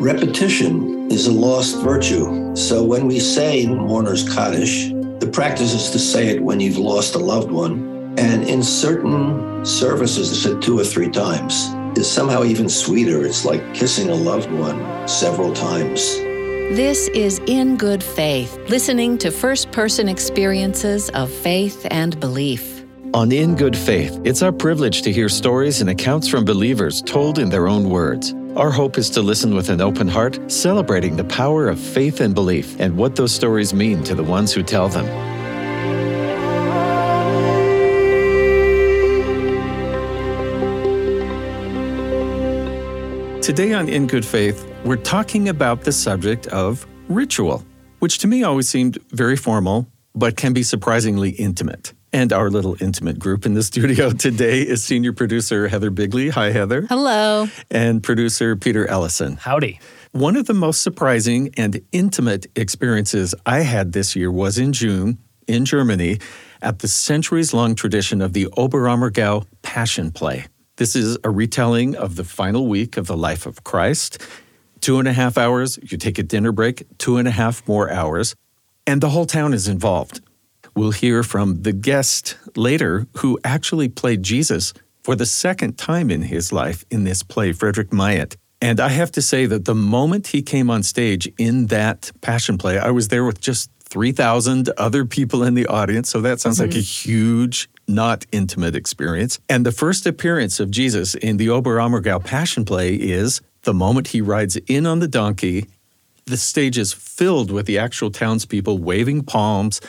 Repetition is a lost virtue. So when we say Mourner's Kaddish, the practice is to say it when you've lost a loved one. And in certain services, it's said 2 or 3 times. It's somehow even sweeter. It's like kissing a loved one several times. This is In Good Faith, listening to first-person experiences of faith and belief. On In Good Faith, it's our privilege to hear stories and accounts from believers told in their own words. Our hope is to listen with an open heart, celebrating the power of faith and belief and what those stories mean to the ones who tell them. Today on In Good Faith, we're talking about the subject of ritual, which to me always seemed very formal, but can be surprisingly intimate. And our little intimate group in the studio today is senior producer Heather Bigley. Hi, Heather. Hello. And producer Peter Ellison. Howdy. One of the most surprising and intimate experiences I had this year was in June in Germany at the centuries-long tradition of the Oberammergau Passion Play. This is a retelling of the final week of the life of Christ. 2.5 hours, you take a dinner break, 2.5 more hours, and the whole town is involved. We'll hear from the guest later who actually played Jesus for the second time in his life in this play, Frederick Mayatt. And I have to say that the moment he came on stage in that Passion Play, I was there with just 3,000 other people in the audience, so that sounds like a huge, not intimate experience. And the first appearance of Jesus in the Oberammergau Passion Play is the moment he rides in on the donkey. The stage is filled with the actual townspeople waving palms.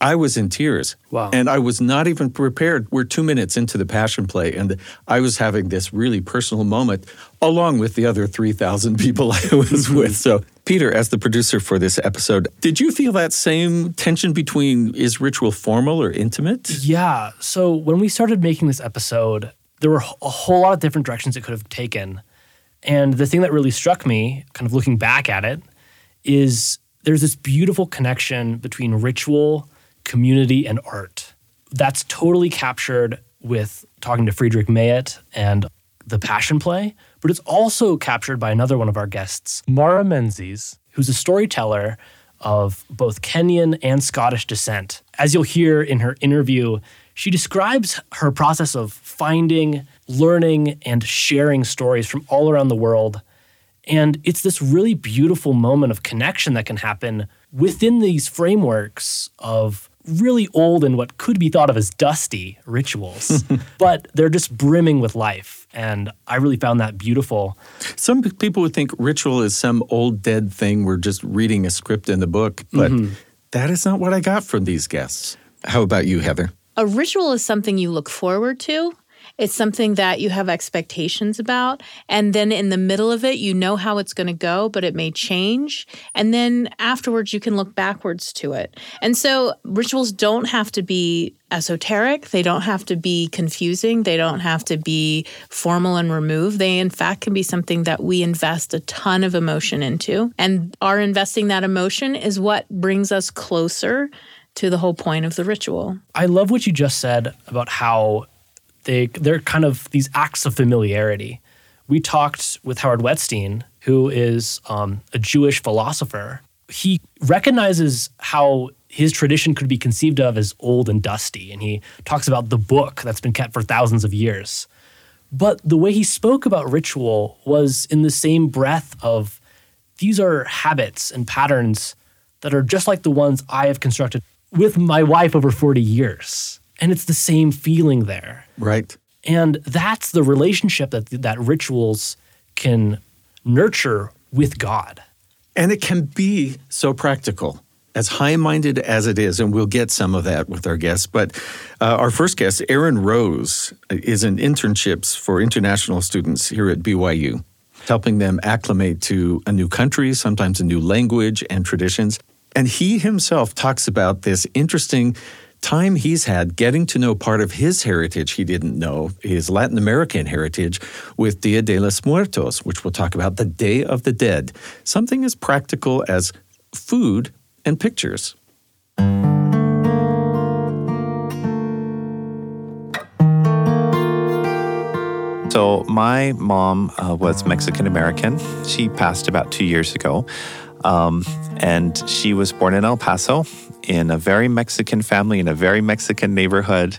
I was in tears. Wow. And I was not even prepared. We're 2 minutes into the Passion Play, and I was having this really personal moment along with the other 3,000 people I was with. So, Peter, as the producer for this episode, did you feel that same tension between is ritual formal or intimate? Yeah. So when we started making this episode, there were a whole lot of different directions it could have taken. And the thing that really struck me, kind of looking back at it, is there's this beautiful connection between ritual, community, and art. That's totally captured with talking to Frederick Mayatt and the Passion Play, but it's also captured by another one of our guests, Mara Menzies, who's a storyteller of both Kenyan and Scottish descent. As you'll hear in her interview, she describes her process of finding, learning, and sharing stories from all around the world. And it's this really beautiful moment of connection that can happen within these frameworks of really old and what could be thought of as dusty rituals, but they're just brimming with life. And I really found that beautiful. Some people would think ritual is some old dead thing. We're just reading a script in the book, but that is not what I got from these guests. How about you, Heather? A ritual is something you look forward to. It's something that you have expectations about, and then in the middle of it, you know how it's going to go, but it may change. And then afterwards, you can look backwards to it. And so rituals don't have to be esoteric. They don't have to be confusing. They don't have to be formal and removed. They, in fact, can be something that we invest a ton of emotion into. And our investing that emotion is what brings us closer to the whole point of the ritual. I love what you just said about how They're kind of these acts of familiarity. We talked with Howard Wettstein, who is a Jewish philosopher. He recognizes how his tradition could be conceived of as old and dusty, and he talks about the book that's been kept for thousands of years. But the way he spoke about ritual was in the same breath of these are habits and patterns that are just like the ones I have constructed with my wife over 40 years. And it's the same feeling there. Right. And that's the relationship that rituals can nurture with God. And it can be so practical, as high-minded as it is, and we'll get some of that with our guests. But our first guest, Aaron Rose, is in internships for international students here at BYU, helping them acclimate to a new country, sometimes a new language and traditions. And he himself talks about this interesting time he's had getting to know part of his heritage he didn't know, his Latin American heritage, with Dia de los Muertos, which we'll talk about, the Day of the Dead, something as practical as food and pictures. So my mom was Mexican-American. She passed about 2 years ago. And she was born in El Paso in a very Mexican family, in a very Mexican neighborhood.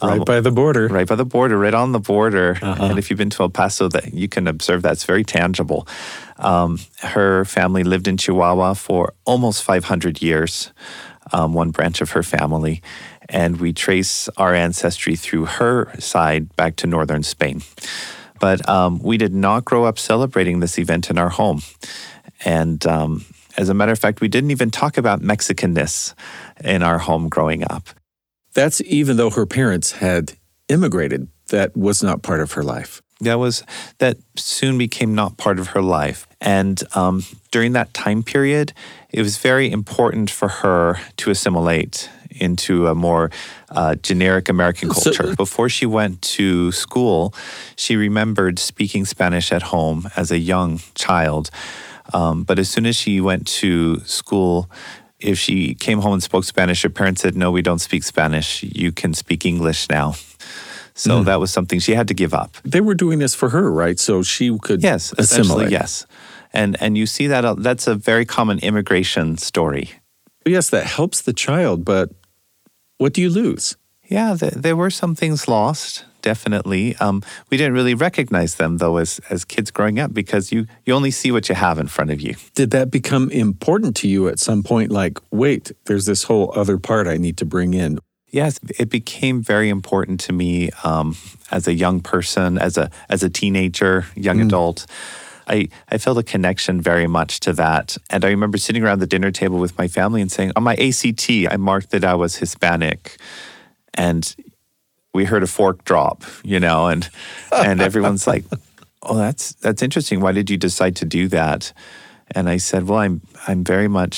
Right by the border. Right by the border, right on the border. Uh-huh. And if you've been to El Paso, that you can observe that's very tangible. Her family lived in Chihuahua for almost 500 years, one branch of her family. And we trace our ancestry through her side back to northern Spain. But we did not grow up celebrating this event in our home. And as a matter of fact, we didn't even talk about Mexicanness in our home growing up. That's even though her parents had immigrated. That was not part of her life. That soon became not part of her life. And during that time period, it was very important for her to assimilate into a more generic American culture. Before she went to school, she remembered speaking Spanish at home as a young child. But as soon as she went to school, if she came home and spoke Spanish, her parents said, "No, we don't speak Spanish. You can speak English now." So that was something she had to give up. They were doing this for her, right? So she could assimilate. Yes. And you see that that's a very common immigration story. Yes, that helps the child, but what do you lose? Yeah, there were some things lost, definitely. We didn't really recognize them, though, as kids growing up, because you only see what you have in front of you. Did that become important to you at some point? Like, wait, there's this whole other part I need to bring in. Yes, it became very important to me as a young person, as a teenager, young adult. I felt a connection very much to that. And I remember sitting around the dinner table with my family and saying, on my ACT, I marked that I was Hispanic. And we heard a fork drop, and everyone's like, "Oh, that's interesting. Why did you decide to do that?" And I said, "Well, I'm very much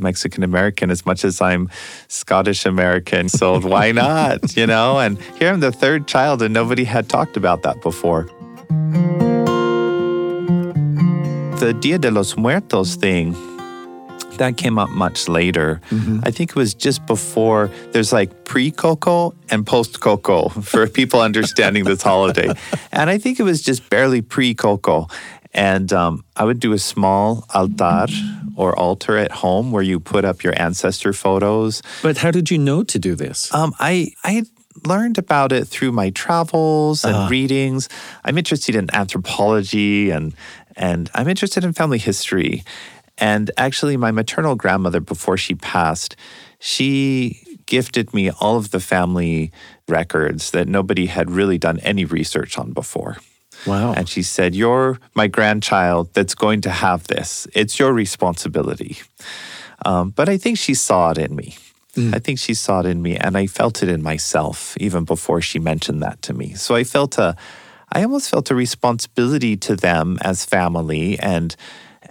Mexican-American as much as I'm Scottish-American, so why not, And here I'm the third child, and nobody had talked about that before. The Dia de los Muertos thing, that came up much later. Mm-hmm. I think it was just before, there's like pre-Coco and post-Coco for people understanding this holiday. And I think it was just barely pre-Coco. And I would do a small altar or altar at home where you put up your ancestor photos. But how did you know to do this? I learned about it through my travels and readings. I'm interested in anthropology and I'm interested in family history. And actually, my maternal grandmother, before she passed, she gifted me all of the family records that nobody had really done any research on before. Wow. And she said, "You're my grandchild that's going to have this. It's your responsibility." But I think she saw it in me. I think she saw it in me, and I felt it in myself even before she mentioned that to me. So I almost felt a responsibility to them as family and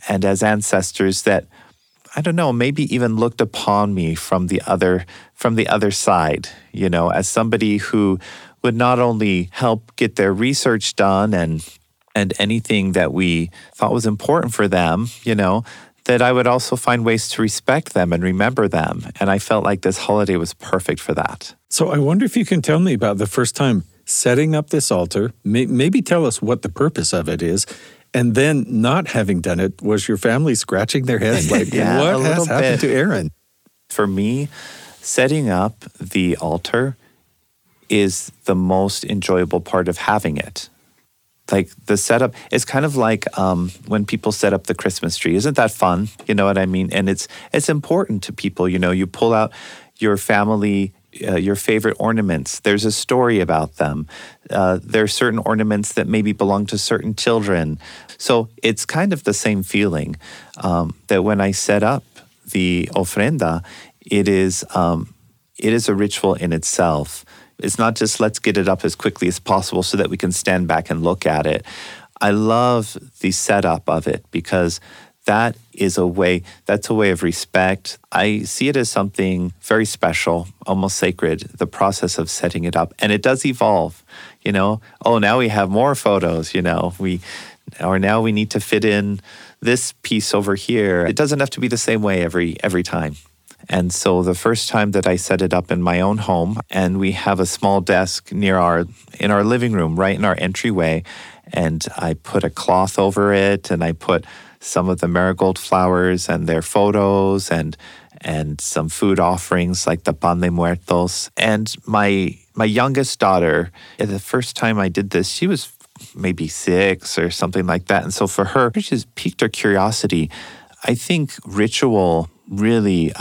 as ancestors that, I don't know, maybe even looked upon me from the other side, as somebody who would not only help get their research done and anything that we thought was important for them, that I would also find ways to respect them and remember them. And I felt like this holiday was perfect for that. So I wonder if you can tell me about the first time setting up this altar, maybe tell us what the purpose of it is. And then not having done it, was your family scratching their heads like, what has happened to Aaron? For me, setting up the altar is the most enjoyable part of having it. Like the setup, it's kind of like when people set up the Christmas tree. Isn't that fun? You know what I mean? And it's important to people. You pull out your family, your favorite ornaments. There's a story about them. There are certain ornaments that maybe belong to certain children. So it's kind of the same feeling that when I set up the ofrenda, it is a ritual in itself. It's not just let's get it up as quickly as possible so that we can stand back and look at it. I love the setup of it because that is a way of respect. I see it as something very special, almost sacred, the process of setting it up. And it does evolve, Oh, now we have more photos, now we need to fit in this piece over here. It doesn't have to be the same way every time. And so the first time that I set it up in my own home, and we have a small desk near in our living room, right in our entryway, and I put a cloth over it, and I put some of the marigold flowers and their photos and some food offerings like the pan de muertos. And my youngest daughter, the first time I did this, she was maybe 6 or something like that. And so for her, it just piqued her curiosity. I think ritual really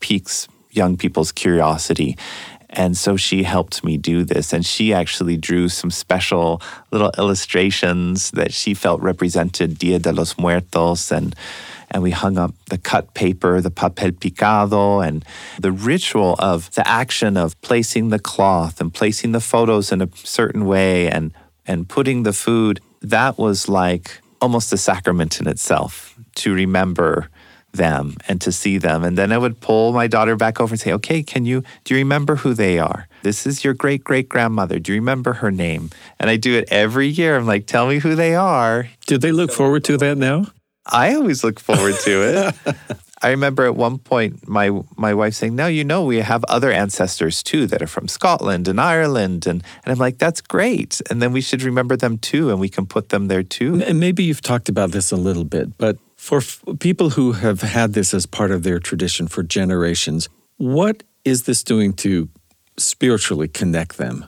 piques young people's curiosity. And so she helped me do this. And she actually drew some special little illustrations that she felt represented Dia de los Muertos. And we hung up the cut paper, the papel picado, and the ritual of the action of placing the cloth and placing the photos in a certain way and putting the food. That was like almost a sacrament in itself to remember them and to see them. And then I would pull my daughter back over and say, okay, do you remember who they are? This is your great-great-grandmother. Do you remember her name? And I do it every year. I'm like, tell me who they are. Do they look forward to that now? I always look forward to it. I remember at one point my wife saying, now we have other ancestors too that are from Scotland and Ireland. And I'm like, that's great. And then we should remember them too, and we can put them there too. And maybe you've talked about this a little bit, but for people who have had this as part of their tradition for generations, what is this doing to spiritually connect them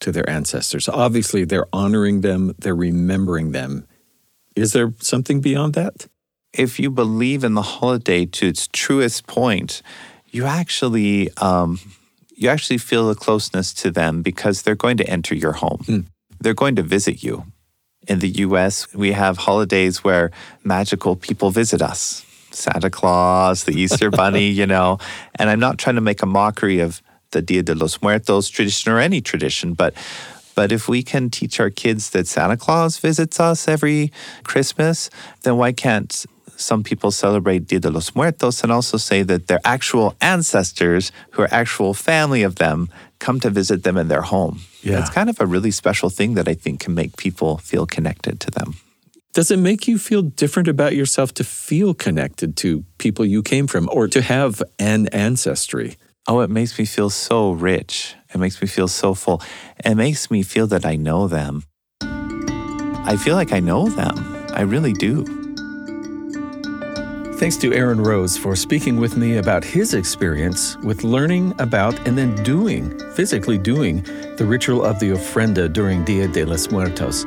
to their ancestors? Obviously, they're honoring them, they're remembering them. Is there something beyond that? If you believe in the holiday to its truest point, you actually feel a closeness to them because they're going to enter your home. Mm. They're going to visit you. In the U.S., we have holidays where magical people visit us. Santa Claus, the Easter Bunny, And I'm not trying to make a mockery of the Dia de los Muertos tradition or any tradition, but if we can teach our kids that Santa Claus visits us every Christmas, then why can't some people celebrate Dia de los Muertos and also say that their actual ancestors, who are actual family of them, come to visit them in their home? Yeah. It's kind of a really special thing that I think can make people feel connected to them. Does it make you feel different about yourself to feel connected to people you came from or to have an ancestry? Oh, it makes me feel so rich. It makes me feel so full. It makes me feel that I know them. I feel like I know them. I really do. Thanks to Aaron Rose for speaking with me about his experience with learning about and then physically doing, the ritual of the ofrenda during Dia de los Muertos.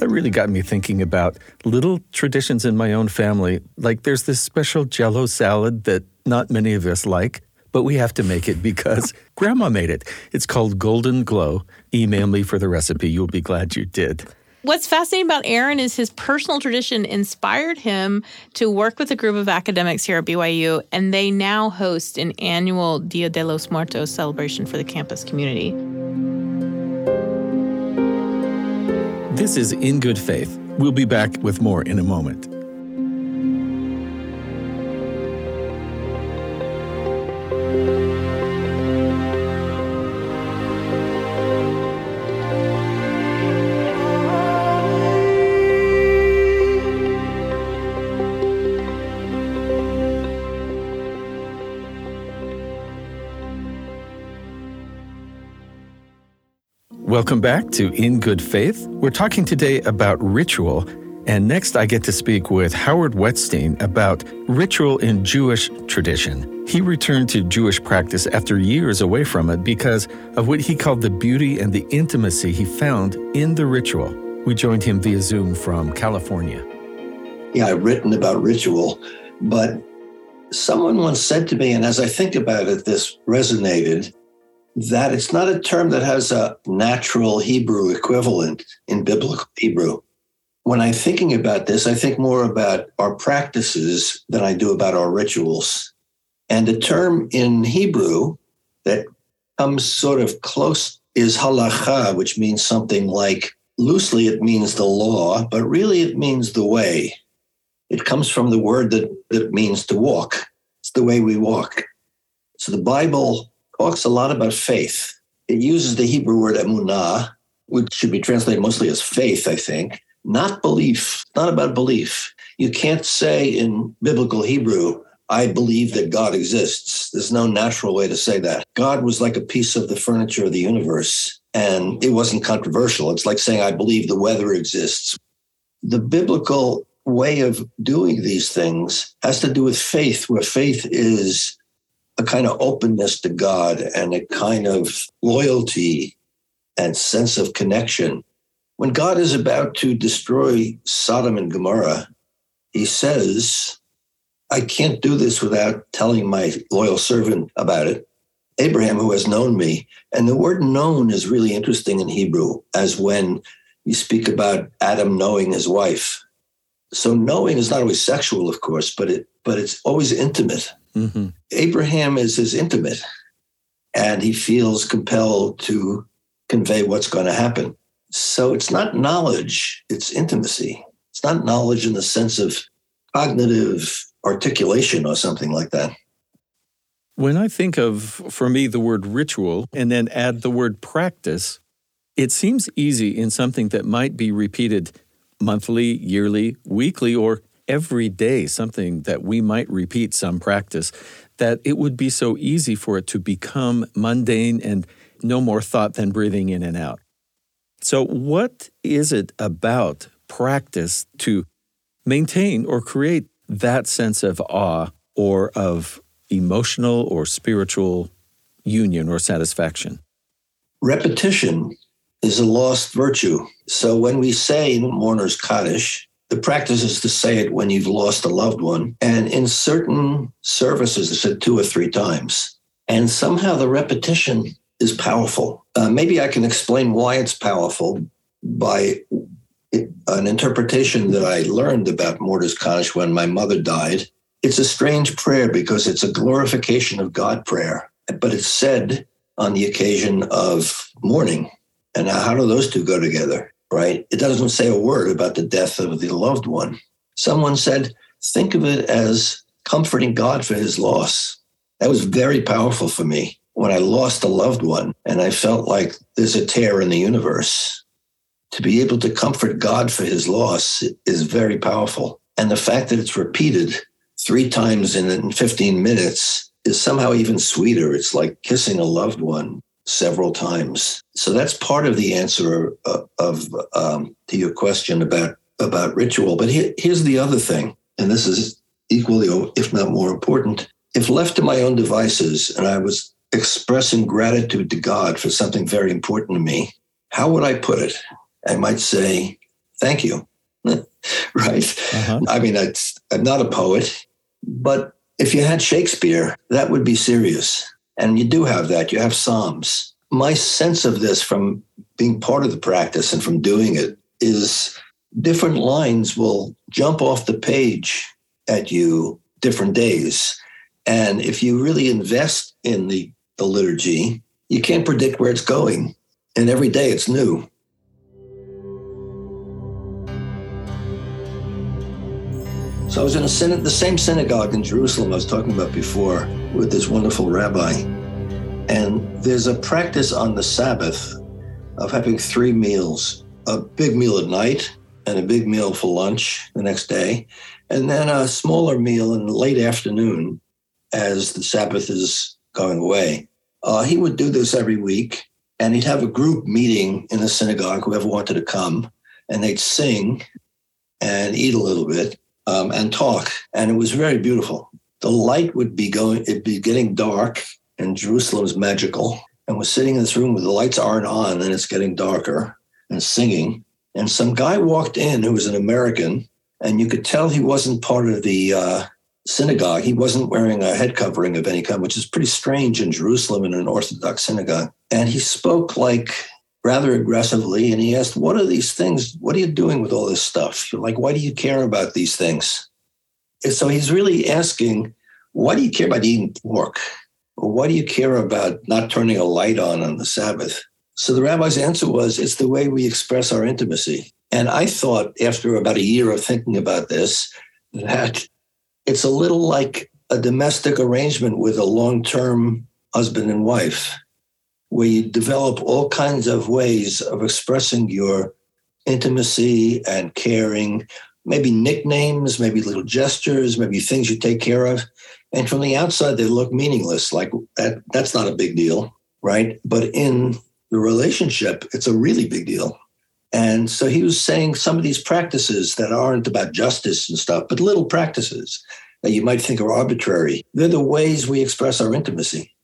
That really got me thinking about little traditions in my own family. Like there's this special jello salad that not many of us like, but we have to make it because Grandma made it. It's called Golden Glow. Email me for the recipe. You'll be glad you did. What's fascinating about Aaron is his personal tradition inspired him to work with a group of academics here at BYU, and they now host an annual Dia de los Muertos celebration for the campus community. This is In Good Faith. We'll be back with more in a moment. Welcome back to In Good Faith. We're talking today about ritual, and next I get to speak with Howard Wettstein about ritual in Jewish tradition. He returned to Jewish practice after years away from it because of what he called the beauty and the intimacy he found in the ritual. We joined him via Zoom from California. Yeah, I've written about ritual, but someone once said to me, and as I think about it, this resonated, that it's not a term that has a natural Hebrew equivalent in biblical Hebrew. When I'm thinking about this, I think more about our practices than I do about our rituals. And a term in Hebrew that comes sort of close is halakha, which means something like, loosely it means the law, but really it means the way. It comes from the word that means to walk. It's the way we walk. So the Bible talks a lot about faith. It uses the Hebrew word emunah, which should be translated mostly as faith, I think, not belief, not about belief. You can't say in biblical Hebrew, I believe that God exists. There's no natural way to say that. God was like a piece of the furniture of the universe, and it wasn't controversial. It's like saying, I believe the weather exists. The biblical way of doing these things has to do with faith, where faith is a kind of openness to God and a kind of loyalty and sense of connection. When God is about to destroy Sodom and Gomorrah, he says, I can't do this without telling my loyal servant about it, Abraham, who has known me. And the word known is really interesting in Hebrew, as when you speak about Adam knowing his wife. So knowing is not always sexual, of course, but it's always intimate. Mm-hmm. Abraham is his intimate, and he feels compelled to convey what's going to happen. So it's not knowledge, it's intimacy. It's not knowledge in the sense of cognitive articulation or something like that. When I think of, for me, the word ritual and then add the word practice, it seems easy in something that might be repeated monthly, yearly, weekly, or every day, something that we might repeat some practice, that it would be so easy for it to become mundane and no more thought than breathing in and out. So what is it about practice to maintain or create that sense of awe or of emotional or spiritual union or satisfaction? Repetition is a lost virtue. So when we say in Mourner's Kaddish, the practice is to say it when you've lost a loved one. And in certain services, it's said 2 or 3 times. And somehow the repetition is powerful. Maybe I can explain why it's powerful by an interpretation that I learned about Mourner's Kaddish when my mother died. It's a strange prayer because it's a glorification of God prayer, but it's said on the occasion of mourning. And how do those two go together, right? It doesn't say a word about the death of the loved one. Someone said, think of it as comforting God for his loss. That was very powerful for me when I lost a loved one and I felt like there's a tear in the universe. To be able to comfort God for his loss is very powerful. And the fact that it's repeated 3 times in 15 minutes is somehow even sweeter. It's like kissing a loved one several times. So that's part of the answer to your question about ritual. But here's the other thing, and this is equally, if not more important. If left to my own devices and I was expressing gratitude to God for something very important to me, how would I put it? I might say, thank you, right? Uh-huh. I mean, I'm not a poet, but if you had Shakespeare, that would be serious. And you do have that. You have Psalms. My sense of this from being part of the practice and from doing it is different lines will jump off the page at you different days. And if you really invest in the liturgy, you can't predict where it's going. And every day it's new. So I was in the same synagogue in Jerusalem I was talking about before with this wonderful rabbi. And there's a practice on the Sabbath of having 3 meals, a big meal at night and a big meal for lunch the next day, and then a smaller meal in the late afternoon as the Sabbath is going away. He would do this every week, and he'd have a group meeting in the synagogue, whoever wanted to come, and they'd sing and eat a little bit. And talk. And it was very beautiful. The light would be going, it'd be getting dark, and Jerusalem's magical. And we're sitting in this room where the lights aren't on and it's getting darker and singing. And some guy walked in who was an American, and you could tell he wasn't part of the synagogue. He wasn't wearing a head covering of any kind, which is pretty strange in Jerusalem in an Orthodox synagogue. And he spoke like rather aggressively, and he asked, what are these things? What are you doing with all this stuff? You're like, why do you care about these things? And so he's really asking, why do you care about eating pork? Or why do you care about not turning a light on the Sabbath? So the rabbi's answer was, it's the way we express our intimacy. And I thought, after about a year of thinking about this, that it's a little like a domestic arrangement with a long-term husband and wife, where you develop all kinds of ways of expressing your intimacy and caring maybe nicknames, maybe little gestures, maybe things you take care of. And from the outside, they look meaningless, like that's not a big deal, right? But in the relationship, it's a really big deal. And so he was saying some of these practices that aren't about justice and stuff, but little practices that you might think are arbitrary, they're the ways we express our intimacy.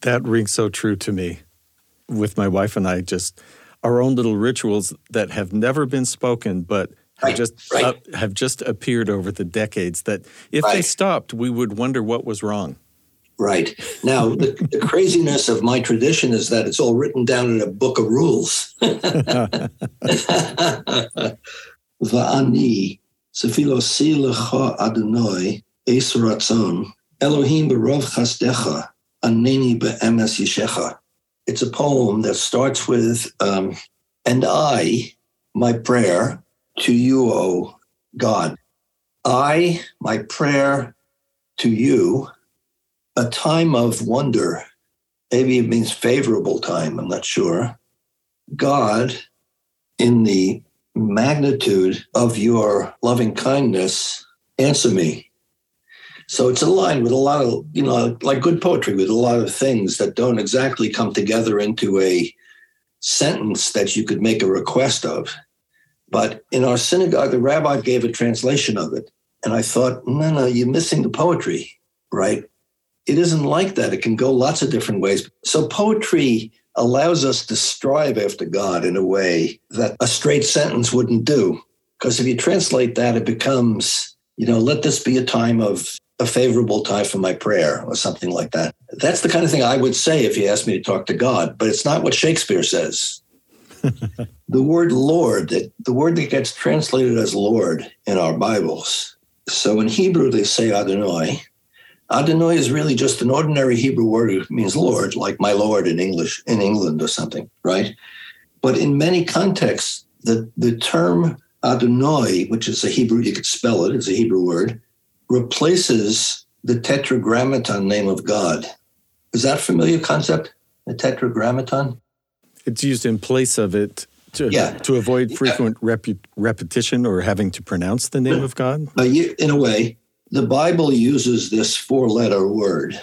That rings so true to me. With my wife and I, just our own little rituals that have never been spoken, but have just appeared over the decades, that if they stopped, we would wonder what was wrong. Right. Now, the craziness of my tradition is that it's all written down in a book of rules. Va'ani, sefilosi lecha Adonai, es ratzon, Elohim berov chasdecha, aneni be'emes yeshecha. It's a poem that starts with, and I, my prayer, to you, O God. I, my prayer, to you, a time of wonder, maybe it means favorable time, I'm not sure. God, in the magnitude of your loving kindness, answer me. So it's aligned with a lot of, like good poetry, with a lot of things that don't exactly come together into a sentence that you could make a request of. But in our synagogue, the rabbi gave a translation of it. And I thought, no, you're missing the poetry, right? It isn't like that. It can go lots of different ways. So poetry allows us to strive after God in a way that a straight sentence wouldn't do. Because if you translate that, it becomes, let this be a favorable time for my prayer or something like that. That's the kind of thing I would say if you asked me to talk to God, but it's not what Shakespeare says. The word Lord, the word that gets translated as Lord in our Bibles. So in Hebrew, they say Adonai. Adonai is really just an ordinary Hebrew word. It means Lord, like my Lord in English, in England or something, right? But in many contexts, the term Adonai, which is a Hebrew, you could spell it, it's a Hebrew word, replaces the tetragrammaton name of God. Is that a familiar concept, the tetragrammaton? It's used in place of it to avoid frequent repetition or having to pronounce the name of God? In a way. The Bible uses this four-letter word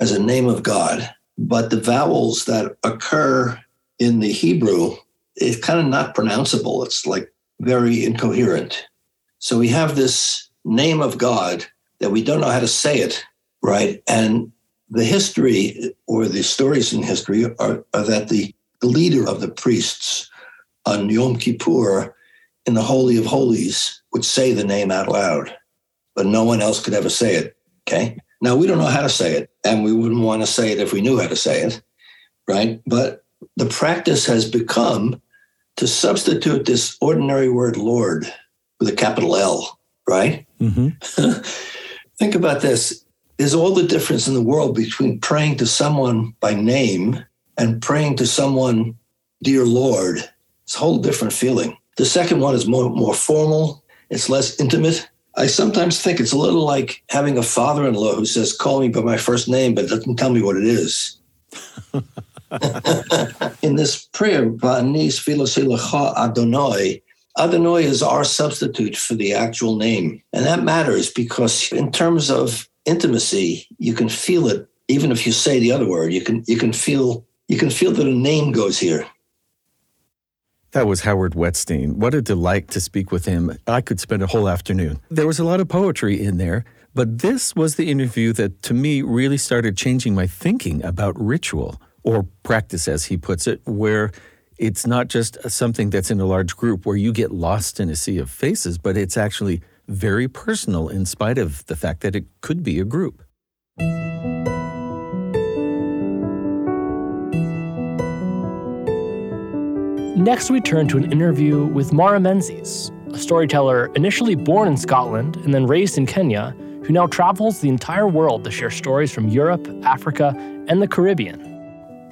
as a name of God, but the vowels that occur in the Hebrew, it's kind of not pronounceable. It's like very incoherent. So we have this name of God that we don't know how to say it, right? And the history or the stories in history are that the leader of the priests on Yom Kippur in the Holy of Holies would say the name out loud. But no one else could ever say it, okay? Now, we don't know how to say it, and we wouldn't want to say it if we knew how to say it, right? But the practice has become to substitute this ordinary word, Lord, with a capital L, right? Mm-hmm. Think about this. There's all the difference in the world between praying to someone by name and praying to someone, dear Lord. It's a whole different feeling. The second one is more formal. It's less intimate. I sometimes think it's a little like having a father-in-law who says, call me by my first name, but doesn't tell me what it is. In this prayer, Adonai is our substitute for the actual name. And that matters because in terms of intimacy, you can feel it. Even if you say the other word, you can feel that a name goes here. That was Howard Wettstein. What a delight to speak with him. I could spend a whole afternoon. There was a lot of poetry in there, but this was the interview that, to me, really started changing my thinking about ritual, or practice, as he puts it, where it's not just something that's in a large group where you get lost in a sea of faces, but it's actually very personal in spite of the fact that it could be a group. Next, we turn to an interview with Mara Menzies, a storyteller initially born in Scotland and then raised in Kenya, who now travels the entire world to share stories from Europe, Africa, and the Caribbean.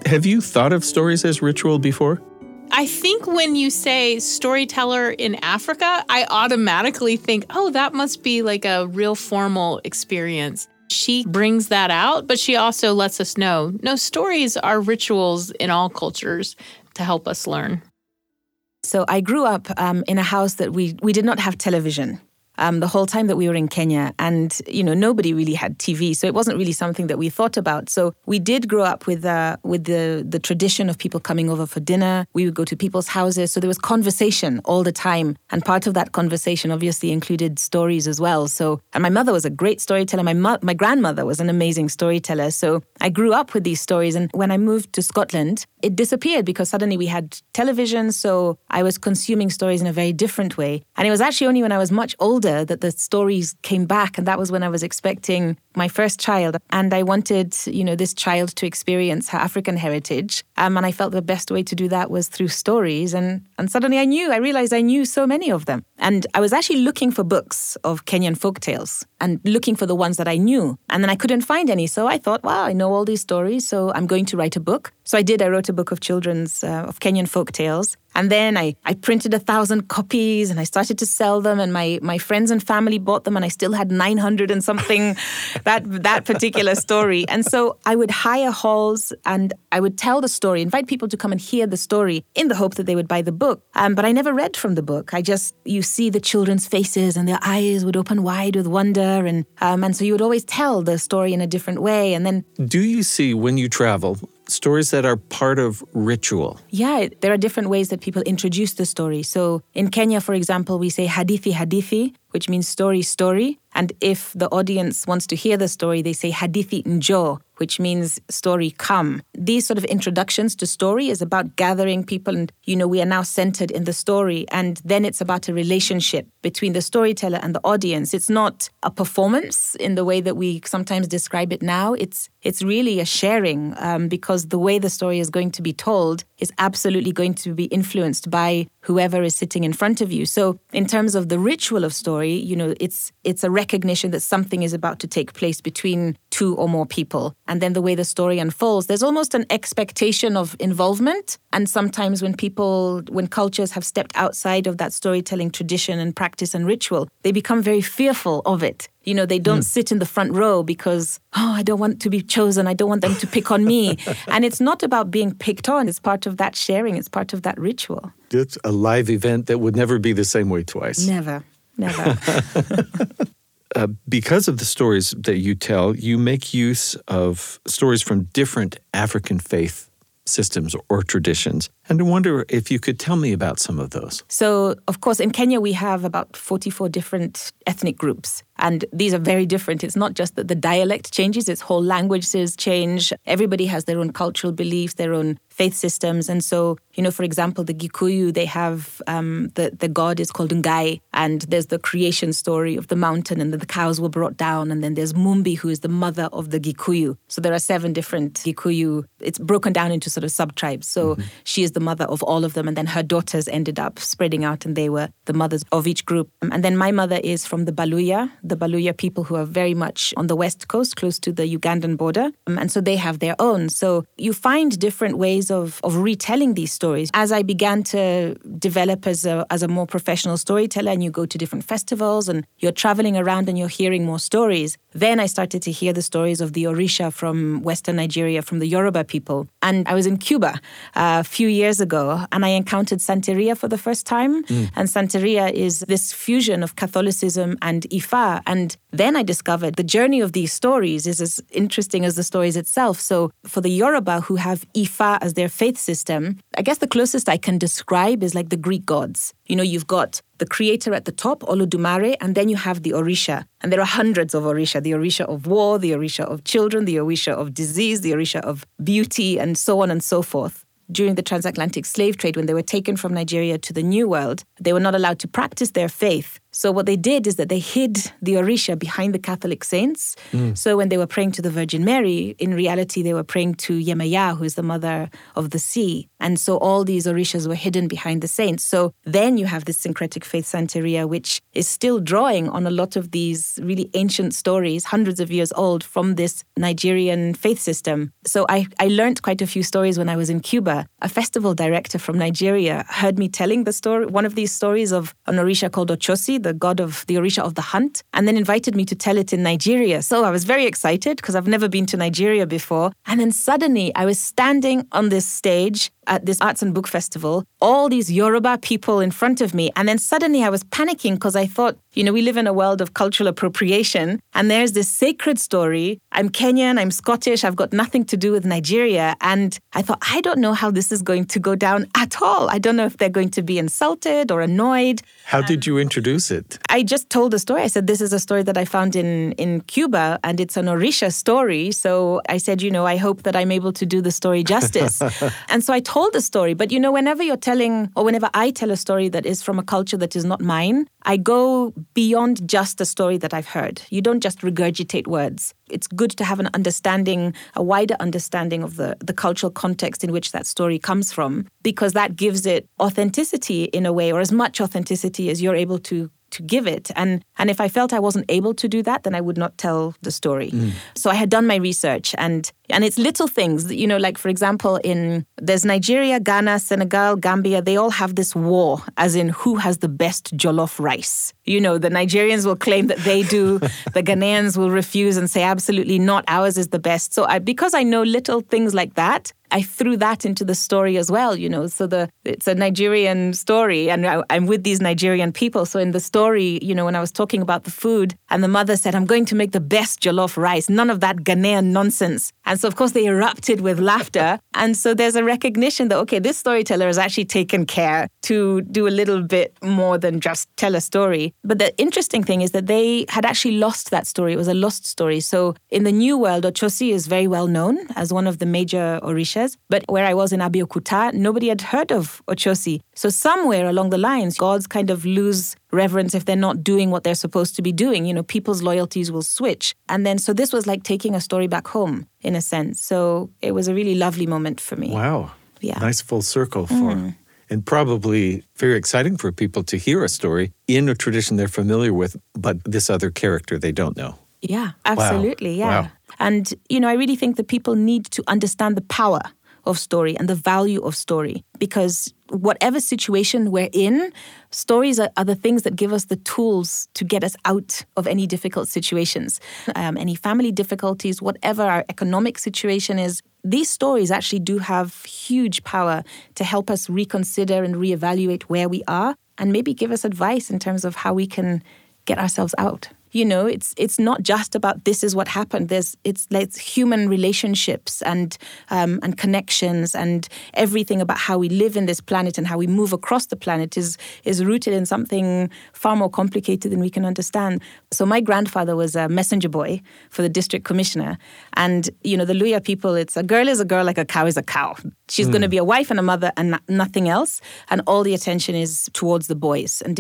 Have you thought of stories as ritual before? I think when you say storyteller in Africa, I automatically think, that must be like a real formal experience. She brings that out, but she also lets us know, no, stories are rituals in all cultures to help us learn. So I grew up in a house that we did not have television the whole time that we were in Kenya. And, you know, nobody really had TV. So it wasn't really something that we thought about. So we did grow up with the tradition of people coming over for dinner. We would go to people's houses. So there was conversation all the time. And part of that conversation obviously included stories as well. So, and my mother was a great storyteller. My grandmother was an amazing storyteller. So I grew up with these stories. And when I moved to Scotland, it disappeared because suddenly we had television. So I was consuming stories in a very different way. And it was actually only when I was much older that the stories came back, and that was when I was expecting my first child, and I wanted, you know, this child to experience her African heritage, and I felt the best way to do that was through stories, and suddenly I realized I knew so many of them, and I was actually looking for books of Kenyan folktales and looking for the ones that I knew, and then I couldn't find any, so I thought, wow, I know all these stories, so I'm going to write a book. So I did. I wrote a book of children's, of Kenyan folktales. And then I printed 1,000 copies and I started to sell them. And my friends and family bought them, and I still had 900 and something, that particular story. And so I would hire halls and I would tell the story, invite people to come and hear the story in the hope that they would buy the book. But I never read from the book. You see the children's faces and their eyes would open wide with wonder. And so you would always tell the story in a different way. And then... Do you see, when you travel, stories that are part of ritual? Yeah, there are different ways that people introduce the story. So in Kenya, for example, we say Hadithi Hadithi, which means story, story. And if the audience wants to hear the story, they say hadithi njo, which means story come. These sort of introductions to story is about gathering people, and, you know, we are now centered in the story. And then it's about a relationship between the storyteller and the audience. It's not a performance in the way that we sometimes describe it now. It's really a sharing, because the way the story is going to be told is absolutely going to be influenced by whoever is sitting in front of you. So in terms of the ritual of story, you know, it's a recognition that something is about to take place between two or more people. And then the way the story unfolds, there's almost an expectation of involvement. And sometimes when cultures have stepped outside of that storytelling tradition and practice and ritual, they become very fearful of it. You know, they don't sit in the front row because, I don't want to be chosen. I don't want them to pick on me. And it's not about being picked on. It's part of that sharing. It's part of that ritual. It's a live event that would never be the same way twice. Never. Because of the stories that you tell, you make use of stories from different African faith systems or traditions. And I wonder if you could tell me about some of those. So, of course, in Kenya, we have about 44 different ethnic groups. And these are very different. It's not just that the dialect changes, it's whole languages change. Everybody has their own cultural beliefs, their own faith systems. And so, you know, for example, the Gikuyu, they have the god is called Ngai. And there's the creation story of the mountain, and the cows were brought down. And then there's Mumbi, who is the mother of the Gikuyu. So there are 7 different Gikuyu. It's broken down into sort of sub-tribes. So she is the mother of all of them. And then her daughters ended up spreading out, and they were the mothers of each group. And then my mother is from the Baluya people, who are very much on the west coast, close to the Ugandan border. And so they have their own. So you find different ways of retelling these stories. As I began to develop as a more professional storyteller, and you go to different festivals and you're traveling around and you're hearing more stories, then I started to hear the stories of the Orisha from Western Nigeria, from the Yoruba people. And I was in Cuba a few years ago, and I encountered Santeria for the first time. And Santeria is this fusion of Catholicism and Ifa. And then I discovered the journey of these stories is as interesting as the stories itself. So for the Yoruba, who have Ifa as their faith system, I guess the closest I can describe is like the Greek gods. You know, you've got the creator at the top, Oludumare, and then you have the Orisha. And there are hundreds of Orisha, the Orisha of war, the Orisha of children, the Orisha of disease, the Orisha of beauty, and so on and so forth. During the transatlantic slave trade, when they were taken from Nigeria to the New World, they were not allowed to practice their faith. So what they did is that they hid the Orisha behind the Catholic saints. So when they were praying to the Virgin Mary, in reality, they were praying to Yemaya, who is the mother of the sea. And so all these Orishas were hidden behind the saints. So then you have this syncretic faith Santeria, which is still drawing on a lot of these really ancient stories, hundreds of years old, from this Nigerian faith system. So I learned quite a few stories when I was in Cuba. A festival director from Nigeria heard me telling the story, one of these stories of an Orisha called Ochosi, the god of the Orisha of the hunt, and then invited me to tell it in Nigeria. So I was very excited because I've never been to Nigeria before. And then suddenly I was standing on this stage at this Arts and Book Festival, all these Yoruba people in front of me. And then suddenly I was panicking because I thought, we live in a world of cultural appropriation. And there's this sacred story. I'm Kenyan, I'm Scottish, I've got nothing to do with Nigeria. And I thought, I don't know how this is going to go down at all. I don't know if they're going to be insulted or annoyed. How did you introduce it? I just told the story. I said, this is a story that I found in Cuba, and it's an Orisha story. So I said, I hope that I'm able to do the story justice. And so I told the story. But, whenever I tell a story that is from a culture that is not mine, I go beyond just the story that I've heard. You don't just regurgitate words. It's good to have a wider understanding of the cultural context in which that story comes from, because that gives it authenticity in a way, or as much authenticity as you're able to give it. And if I felt I wasn't able to do that, then I would not tell the story. Mm. So I had done my research, and it's little things, like, for example, there's Nigeria, Ghana, Senegal, Gambia, they all have this war, as in who has the best jollof rice. The Nigerians will claim that they do, the Ghanaians will refuse and say, absolutely not, ours is the best. So because I know little things like that, I threw that into the story as well, So it's a Nigerian story, and I'm with these Nigerian people. So in the story, when I was talking about the food, and the mother said, I'm going to make the best jollof rice, none of that Ghanaian nonsense. And so, of course, they erupted with laughter. And so there's a recognition that, okay, this storyteller has actually taken care to do a little bit more than just tell a story. But the interesting thing is that they had actually lost that story. It was a lost story. So in the New World, Ochosi is very well known as one of the major Orishas. But where I was in Abeokuta, nobody had heard of Ochosi. So somewhere along the lines, gods kind of lose reverence if they're not doing what they're supposed to be doing. People's loyalties will switch. And then, so this was like taking a story back home, in a sense. So it was a really lovely moment for me. Wow. Yeah. Nice full circle and probably very exciting for people to hear a story in a tradition they're familiar with, but this other character they don't know. Yeah, absolutely. Wow. Yeah. Wow. And, I really think that people need to understand the power of story and the value of story, because whatever situation we're in, stories are the things that give us the tools to get us out of any difficult situations, any family difficulties, whatever our economic situation is. These stories actually do have huge power to help us reconsider and reevaluate where we are, and maybe give us advice in terms of how we can get ourselves out. It's not just about this is what happened. It's human relationships and connections, and everything about how we live in this planet and how we move across the planet is rooted in something far more complicated than we can understand. So my grandfather was a messenger boy for the district commissioner, and the Luya people, it's a girl is a girl like a cow is a cow. She's going to be a wife and a mother and nothing else, and all the attention is towards the boys and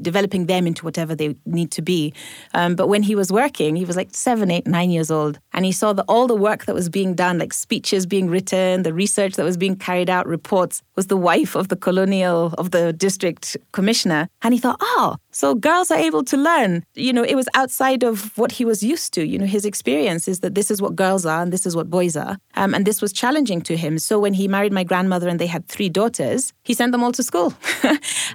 developing them into whatever they need to be. But when he was working, he was like 7, 8, 9 years old. And he saw that all the work that was being done, like speeches being written, the research that was being carried out, reports, was the wife of the district commissioner. And he thought, so girls are able to learn. It was outside of what he was used to. His experience is that this is what girls are and this is what boys are. And this was challenging to him. So when he married my grandmother and they had 3 daughters, he sent them all to school.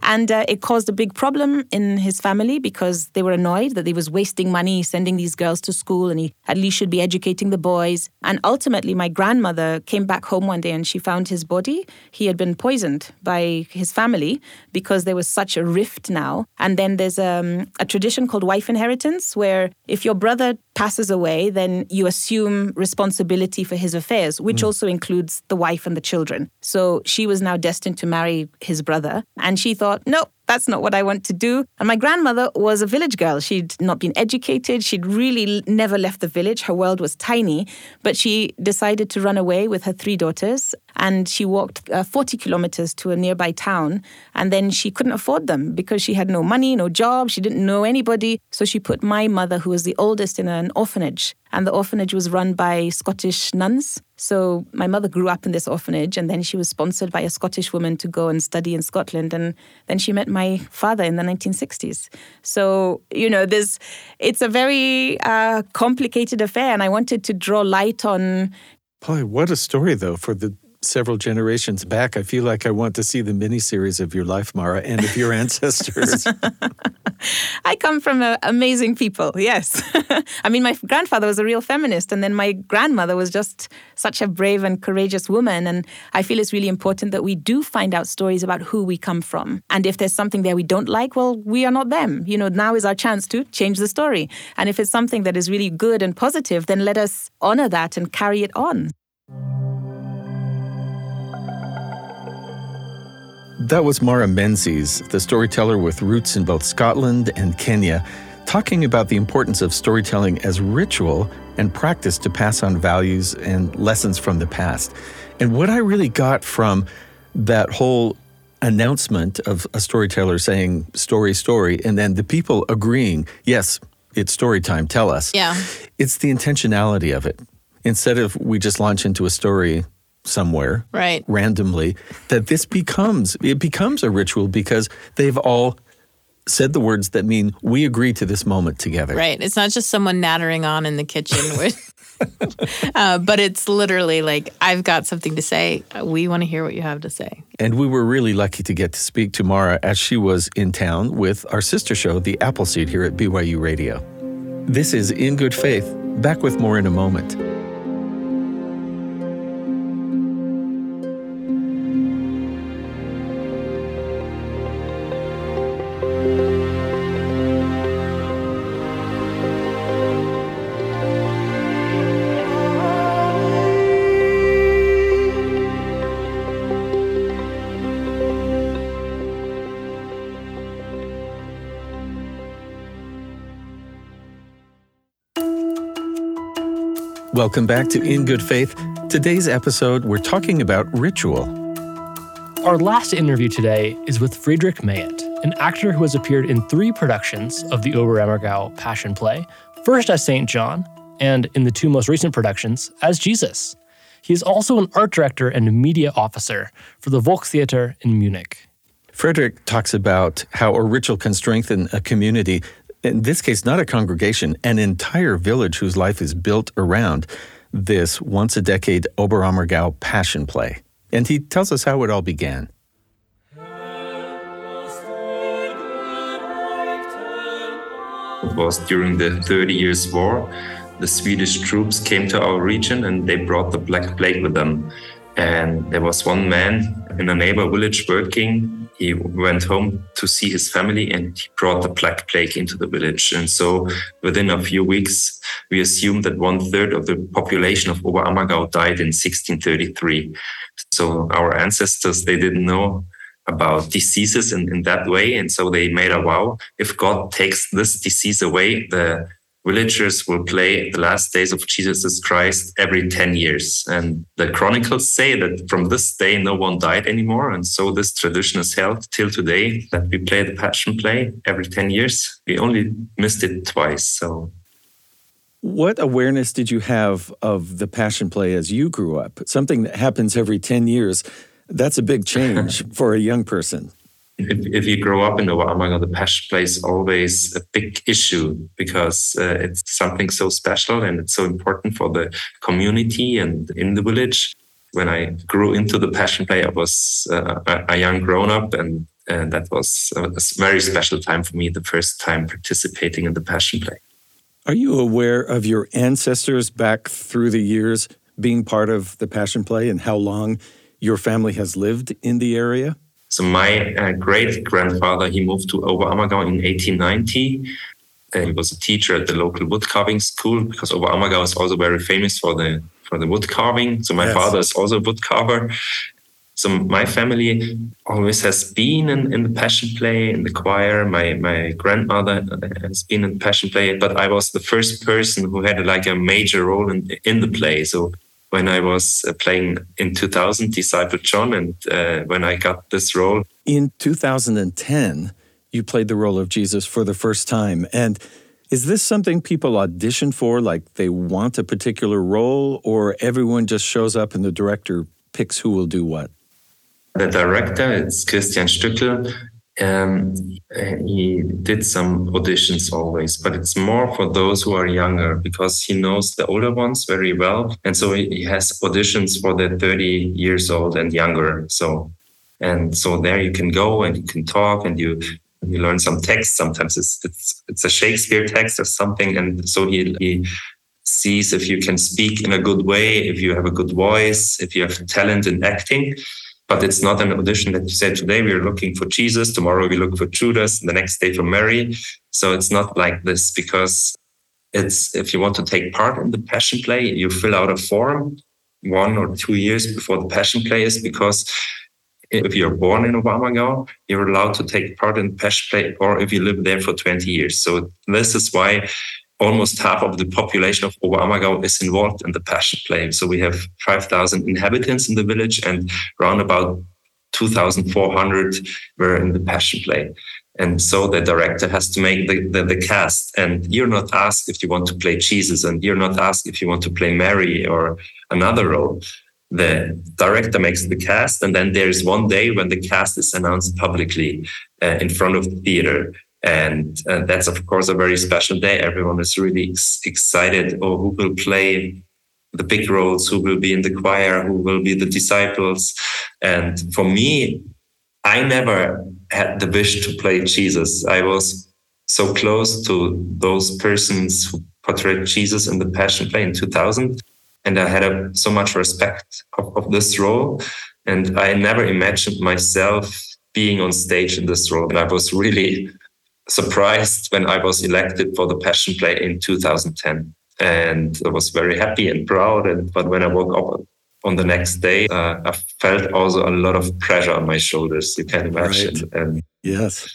And it caused a big problem in his family, because they were annoyed that he was wasting money sending these girls to school, and he at least should be educating the boys. And ultimately, my grandmother came back home one day and she found his body. He had been poisoned by his family because there was such a rift now. And then there's a tradition called wife inheritance, where if your brother passes away, then you assume responsibility for his affairs, which also includes the wife and the children. So she was now destined to marry his brother. And she thought, no, that's not what I want to do. And my grandmother was a village girl. She'd not been educated. She'd really never left the village. Her world was tiny. But she decided to run away with her 3 daughters. And she walked 40 kilometers to a nearby town. And then she couldn't afford them because she had no money, no job. She didn't know anybody. So she put my mother, who was the oldest, in an orphanage. And the orphanage was run by Scottish nuns. So my mother grew up in this orphanage, and then she was sponsored by a Scottish woman to go and study in Scotland. And then she met my father in the 1960s. So, it's a very complicated affair, and I wanted to draw light on... Boy, what a story, though, for the several generations back. I feel like I want to see the miniseries of your life, Mara, and of your ancestors. I come from amazing people, yes. I mean, my grandfather was a real feminist, and then my grandmother was just such a brave and courageous woman. And I feel it's really important that we do find out stories about who we come from. And if there's something there we don't like, well, we are not them. You know, now is our chance to change the story. And if it's something that is really good and positive, then let us honor that and carry it on. That was Mara Menzies, the storyteller with roots in both Scotland and Kenya, talking about the importance of storytelling as ritual and practice to pass on values and lessons from the past. And what I really got from that whole announcement of a storyteller saying, story, story, and then the people agreeing, yes, it's story time, tell us. Yeah. It's the intentionality of it. Instead of we just launch into a story somewhere, right, randomly, that this becomes a ritual because they've all said the words that mean we agree to this moment together. Right. It's not just someone nattering on in the kitchen. But it's literally like, I've got something to say. We want to hear what you have to say. And we were really lucky to get to speak to Mara as she was in town with our sister show, The Appleseed, here at BYU Radio. This is In Good Faith. Back with more in a moment. Welcome back to In Good Faith. Today's episode, we're talking about ritual. Our last interview today is with Frederick Mayatt, an actor who has appeared in 3 productions of the Oberammergau Passion Play, first as St. John, and in the 2 most recent productions, as Jesus. He is also an art director and media officer for the Volkstheater in Munich. Frederick talks about how a ritual can strengthen a community. In this case, not a congregation, an entire village whose life is built around this once-a-decade Oberammergau Passion Play. And he tells us how it all began. It was during the 30 Years' War. The Swedish troops came to our region and they brought the Black Plague with them. And there was one man in a neighbor village working. He went home to see his family and he brought the Black Plague into the village. And so within a few weeks, we assumed that 1/3 of the population of Oberammergau died in 1633. So our ancestors, they didn't know about diseases in that way. And so they made a vow. If God takes this disease away, the villagers will play The Last Days of Jesus Christ every 10 years. And the chronicles say that from this day, no one died anymore. And so this tradition is held till today, that we play the Passion Play every 10 years. We only missed it twice. So, what awareness did you have of the Passion Play as you grew up? Something that happens every 10 years, that's a big change for a young person. If you grow up in Oberammergau, the Passion Play is always a big issue because it's something so special and it's so important for the community and in the village. When I grew into the Passion Play, I was a young grown-up, and that was a very special time for me, the first time participating in the Passion Play. Are you aware of your ancestors back through the years being part of the Passion Play and how long your family has lived in the area? So my great-grandfather, he moved to Oberammergau in 1890. He was a teacher at the local wood-carving school because Oberammergau is also very famous for the wood-carving. So my father is also a wood-carver. So my family always has been in the Passion Play, in the choir. My grandmother has been in Passion Play, but I was the first person who had like a major role in the play. So when I was playing in 2000, Disciple John, and when I got this role. In 2010, you played the role of Jesus for the first time. And is this something people audition for, like they want a particular role, or everyone just shows up and the director picks who will do what? The director, it's Christian Stückel. He did some auditions always, but it's more for those who are younger because he knows the older ones very well. And so he has auditions for the 30 years old and younger. So there you can go and you can talk and you and you learn some text. Sometimes it's a Shakespeare text or something, and so he sees if you can speak in a good way, if you have a good voice, if you have talent in acting. But it's not an audition that you say, today we are looking for Jesus, tomorrow we look for Judas, and the next day for Mary. So it's not like this, because it's, if you want to take part in the Passion Play, you fill out a form 1 or 2 years before the Passion Play is, because if you're born in Oberammergau, you're allowed to take part in Passion Play, or if you live there for 20 years. So this is why almost half of the population of Oberammergau is involved in the Passion Play. So we have 5,000 inhabitants in the village, and round about 2,400 were in the Passion Play. And so the director has to make the cast. And you're not asked if you want to play Jesus, and you're not asked if you want to play Mary or another role. The director makes the cast, and then there is one day when the cast is announced publicly in front of the theater. And that's, of course, a very special day. Everyone is really excited. Oh, who will play the big roles? Who will be in the choir? Who will be the disciples? And for me, I never had the wish to play Jesus. I was so close to those persons who portrayed Jesus in the Passion Play in 2000. And I had so much respect of this role. And I never imagined myself being on stage in this role. And I was really surprised when I was elected for the Passion Play in 2010. And I was very happy and proud. But when I woke up on the next day, I felt also a lot of pressure on my shoulders, you can imagine. Right. And yes.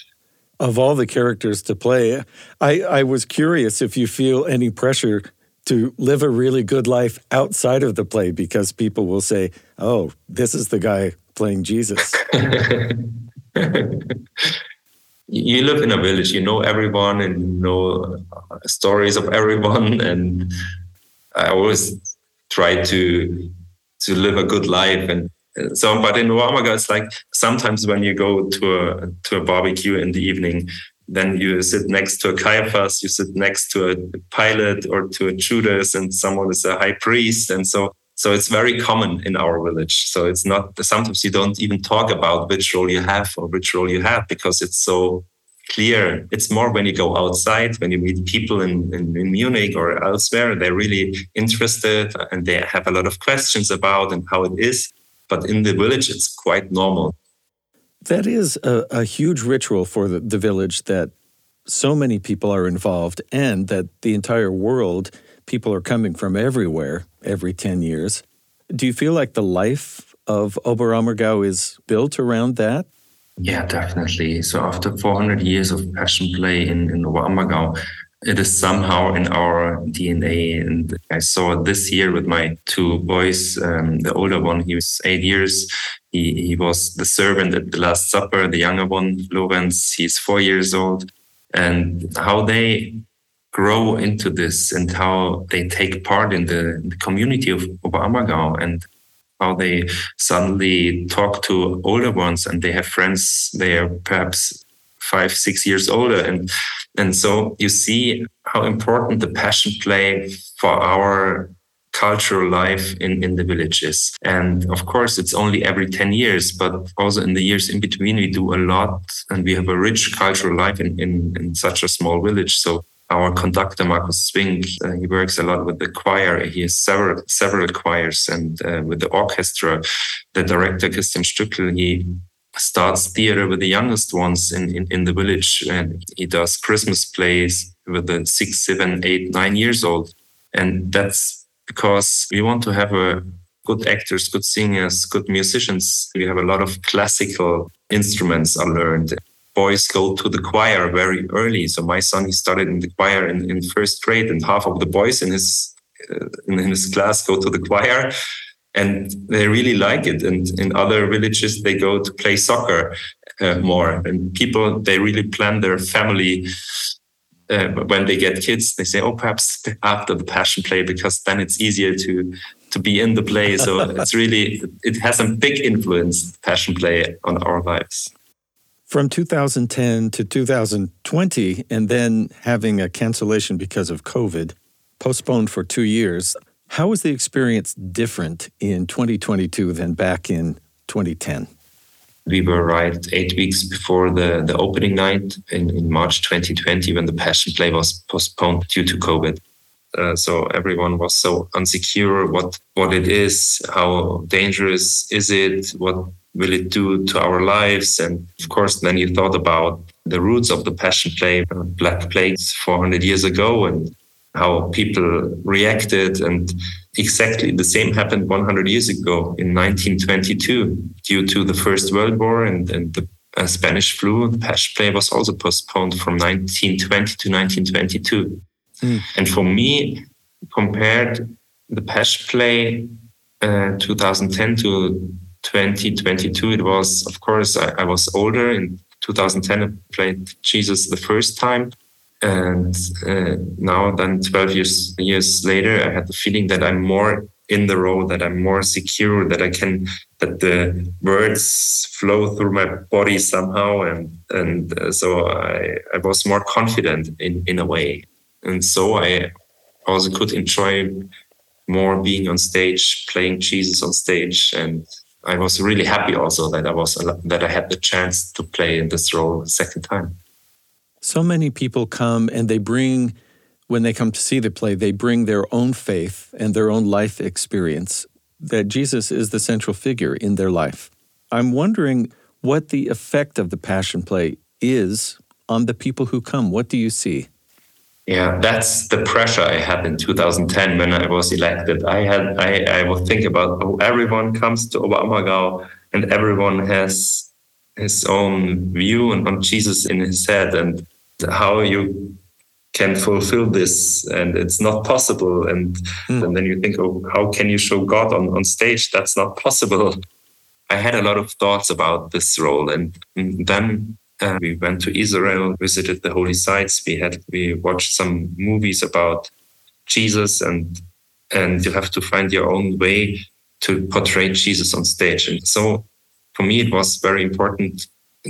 Of all the characters to play, I was curious if you feel any pressure to live a really good life outside of the play, because people will say, oh, this is the guy playing Jesus. You live in a village, you know everyone, and you know stories of everyone. And I always try to live a good life. And so, but in Oberammergau, it's like sometimes when you go to a barbecue in the evening, then you sit next to a Caiaphas, you sit next to a Pilate or to a Judas, and someone is a high priest. And so it's very common in our village. So it's not, sometimes you don't even talk about which role you have or which role you have, because it's so clear. It's more when you go outside, when you meet people in Munich or elsewhere, they're really interested and they have a lot of questions about and how it is. But in the village, it's quite normal. That is a huge ritual for the village, that so many people are involved, and that the entire world, people are coming from everywhere every 10 years. Do you feel like the life of Oberammergau is built around that? Yeah, definitely. So after 400 years of Passion Play in Oberammergau, it is somehow in our DNA. And I saw this year with my two boys, the older one, he was 8 years. He was the servant at the Last Supper. The younger one, Lorenz, he's 4 years old. And how they grow into this and how they take part in the community of Oberammergau, and how they suddenly talk to older ones and they have friends. They are perhaps 5, 6 years older. And so you see how important the Passion Play for our cultural life in the villages. And of course, it's only every 10 years, but also in the years in between, we do a lot, and we have a rich cultural life in such a small village. So our conductor, Markus Zwink, he works a lot with the choir. He has several choirs, and with the orchestra. The director, Christian Stückel, he starts theater with the youngest ones in the village. And he does Christmas plays with the 6, 7, 8, 9 years old. And that's because we want to have good actors, good singers, good musicians. We have a lot of classical instruments are learned. Boys go to the choir very early. So my son, he started in the choir in first grade, and half of the boys in his class go to the choir, and they really like it. And in other villages, they go to play soccer more. And people, they really plan their family when they get kids. They say, oh, perhaps after the Passion Play, because then it's easier to be in the play. So it's really, it has a big influence, Passion Play, on our lives. From 2010 to 2020, and then having a cancellation because of COVID, postponed for 2 years, how was the experience different in 2022 than back in 2010? We were right 8 weeks before the opening night in March 2020 when the Passion Play was postponed due to COVID. So everyone was so unsecure what it is, how dangerous is it, what will it do to our lives? And of course, then you thought about the roots of the Passion Play, Black Plagues 400 years ago, and how people reacted. And exactly the same happened 100 years ago in 1922 due to the First World War and the Spanish flu. The Passion Play was also postponed from 1920 to 1922. And for me, compared the Passion Play 2010 to 2022, it was, of course, I was older. In 2010, I played Jesus the first time. And now then 12 years later, I had the feeling that I'm more in the role, that I'm more secure, that the words flow through my body somehow. And so I was more confident in a way. And so I also could enjoy more being on stage, playing Jesus on stage. And I was really happy also that I had the chance to play in this role a second time. So many people come and when they come to see the play, they bring their own faith and their own life experience, that Jesus is the central figure in their life. I'm wondering what the effect of the Passion Play is on the people who come. What do you see? Yeah, that's the pressure I had in 2010 when I was elected. I would think about, oh, everyone comes to Oberammergau and everyone has his own view on Jesus in his head and how you can fulfill this, and it's not possible. And then you think, oh, how can you show God on stage? That's not possible. I had a lot of thoughts about this role, and then we went to Israel, visited the holy sites. We watched some movies about Jesus, and you have to find your own way to portray Jesus on stage. And so, for me, it was very important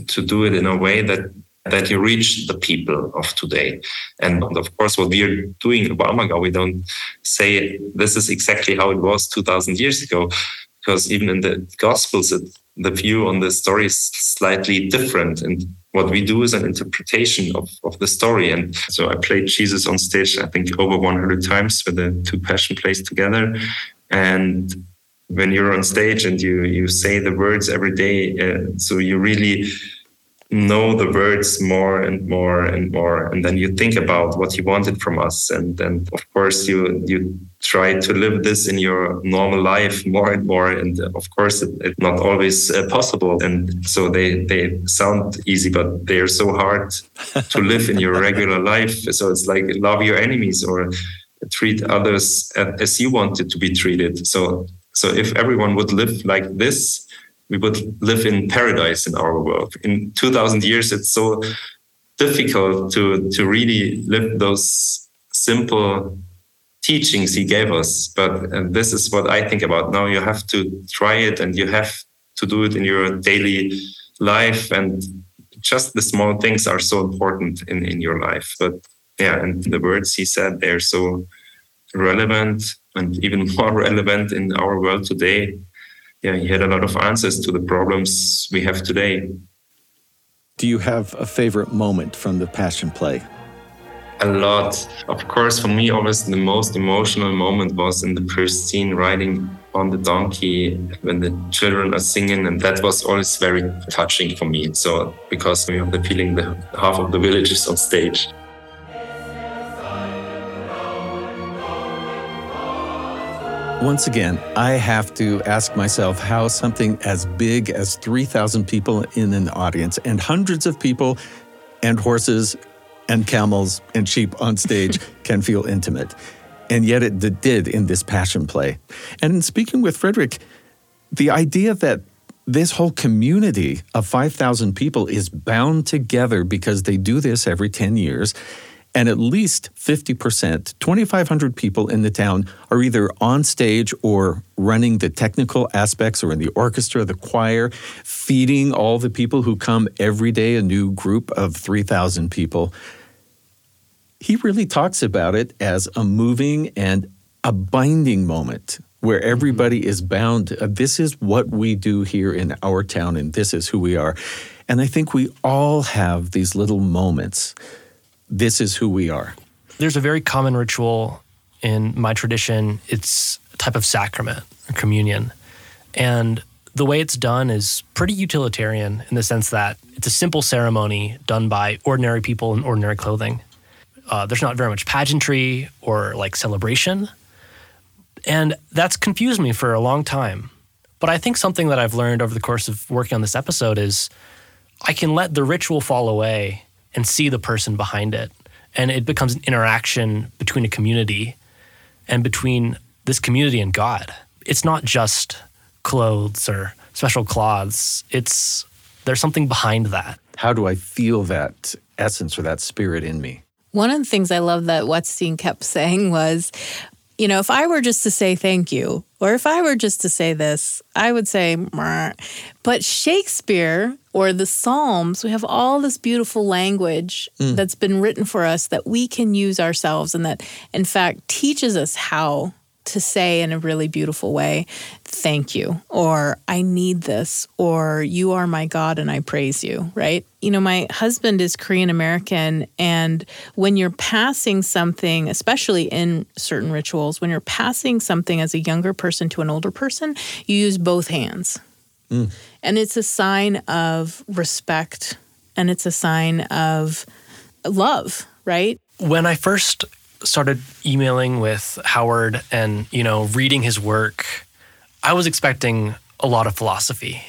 to do it in a way that you reach the people of today. And of course, what we are doing in Oberammergau, we don't say this is exactly how it was 2,000 years ago, because even in the Gospels, the view on the story is slightly different. And what we do is an interpretation of the story. And so I played Jesus on stage, I think, over 100 times with the two Passion Plays together. And when you're on stage and you say the words every day, so you really know the words more and more and more. And then you think about what he wanted from us. And then, of course, you try to live this in your normal life more and more. And of course, it's not always possible. And so they sound easy, but they are so hard to live in your regular life. So it's like love your enemies or treat others as you wanted to be treated. So if everyone would live like this, we would live in paradise in our world. In 2,000 years, it's so difficult to really live those simple teachings he gave us. But this is what I think about. Now you have to try it and you have to do it in your daily life. And just the small things are so important in your life. But yeah, and the words he said, they're so relevant and even more relevant in our world today. Yeah, he had a lot of answers to the problems we have today. Do you have a favorite moment from the Passion Play? A lot. Of course, for me, always the most emotional moment was in the first scene, riding on the donkey when the children are singing. And that was always very touching for me. So, because we have the feeling that half of the village is on stage. Once again, I have to ask myself how something as big as 3,000 people in an audience and hundreds of people and horses and camels and sheep on stage can feel intimate. And yet it did in this Passion Play. And in speaking with Frederick, the idea that this whole community of 5,000 people is bound together because they do this every 10 years. And at least 50%, 2,500 people in the town are either on stage or running the technical aspects or in the orchestra, the choir, feeding all the people who come every day, a new group of 3,000 people. He really talks about it as a moving and a binding moment where everybody is bound. This is what we do here in our town, and this is who we are. And I think we all have these little moments. This is who we are. There's a very common ritual in my tradition. It's a type of sacrament, or communion. And the way it's done is pretty utilitarian in the sense that it's a simple ceremony done by ordinary people in ordinary clothing. There's not very much pageantry or like celebration. And that's confused me for a long time. But I think something that I've learned over the course of working on this episode is I can let the ritual fall away and see the person behind it. And it becomes an interaction between a community and between this community and God. It's not just clothes or special cloths. There's something behind that. How do I feel that essence or that spirit in me? One of the things I love that Wettstein kept saying was, you know, if I were just to say thank you, or if I were just to say this, I would say, meh. But Shakespeare or the Psalms, we have all this beautiful language that's been written for us that we can use ourselves and that, in fact, teaches us how to say in a really beautiful way, thank you, or I need this, or you are my God and I praise you, right? You know, my husband is Korean American, and when you're passing something, especially in certain rituals, when you're passing something as a younger person to an older person, you use both hands. And it's a sign of respect, and it's a sign of love, right? When I first started emailing with Howard and, you know, reading his work, I was expecting a lot of philosophy.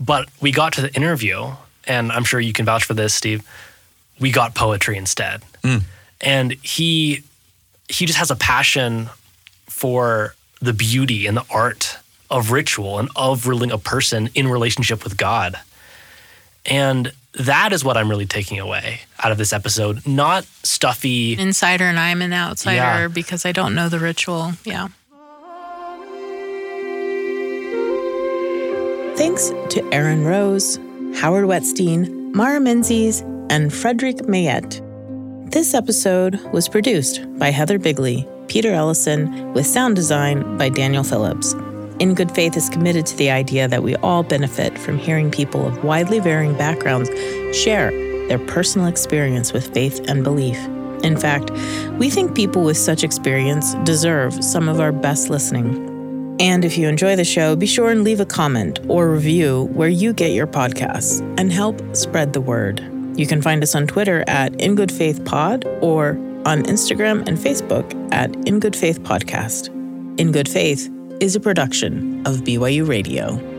But we got to the interview, and I'm sure you can vouch for this, Steve, we got poetry instead. And he just has a passion for the beauty and the art of ritual and of ruling a person in relationship with God. And that is what I'm really taking away out of this episode, not stuffy insider and I'm an outsider because I don't know the ritual. Yeah. Thanks to Aaron Rose, Howard Wettstein, Mara Menzies, and Frederick Mayatt. This episode was produced by Heather Bigley, Peter Ellison, with sound design by Daniel Phillips. In Good Faith is committed to the idea that we all benefit from hearing people of widely varying backgrounds share their personal experience with faith and belief. In fact, we think people with such experience deserve some of our best listening. And if you enjoy the show, be sure and leave a comment or review where you get your podcasts and help spread the word. You can find us on Twitter at In Good Faith Pod or on Instagram and Facebook at In Good Faith Podcast. In Good Faith is a production of BYU Radio.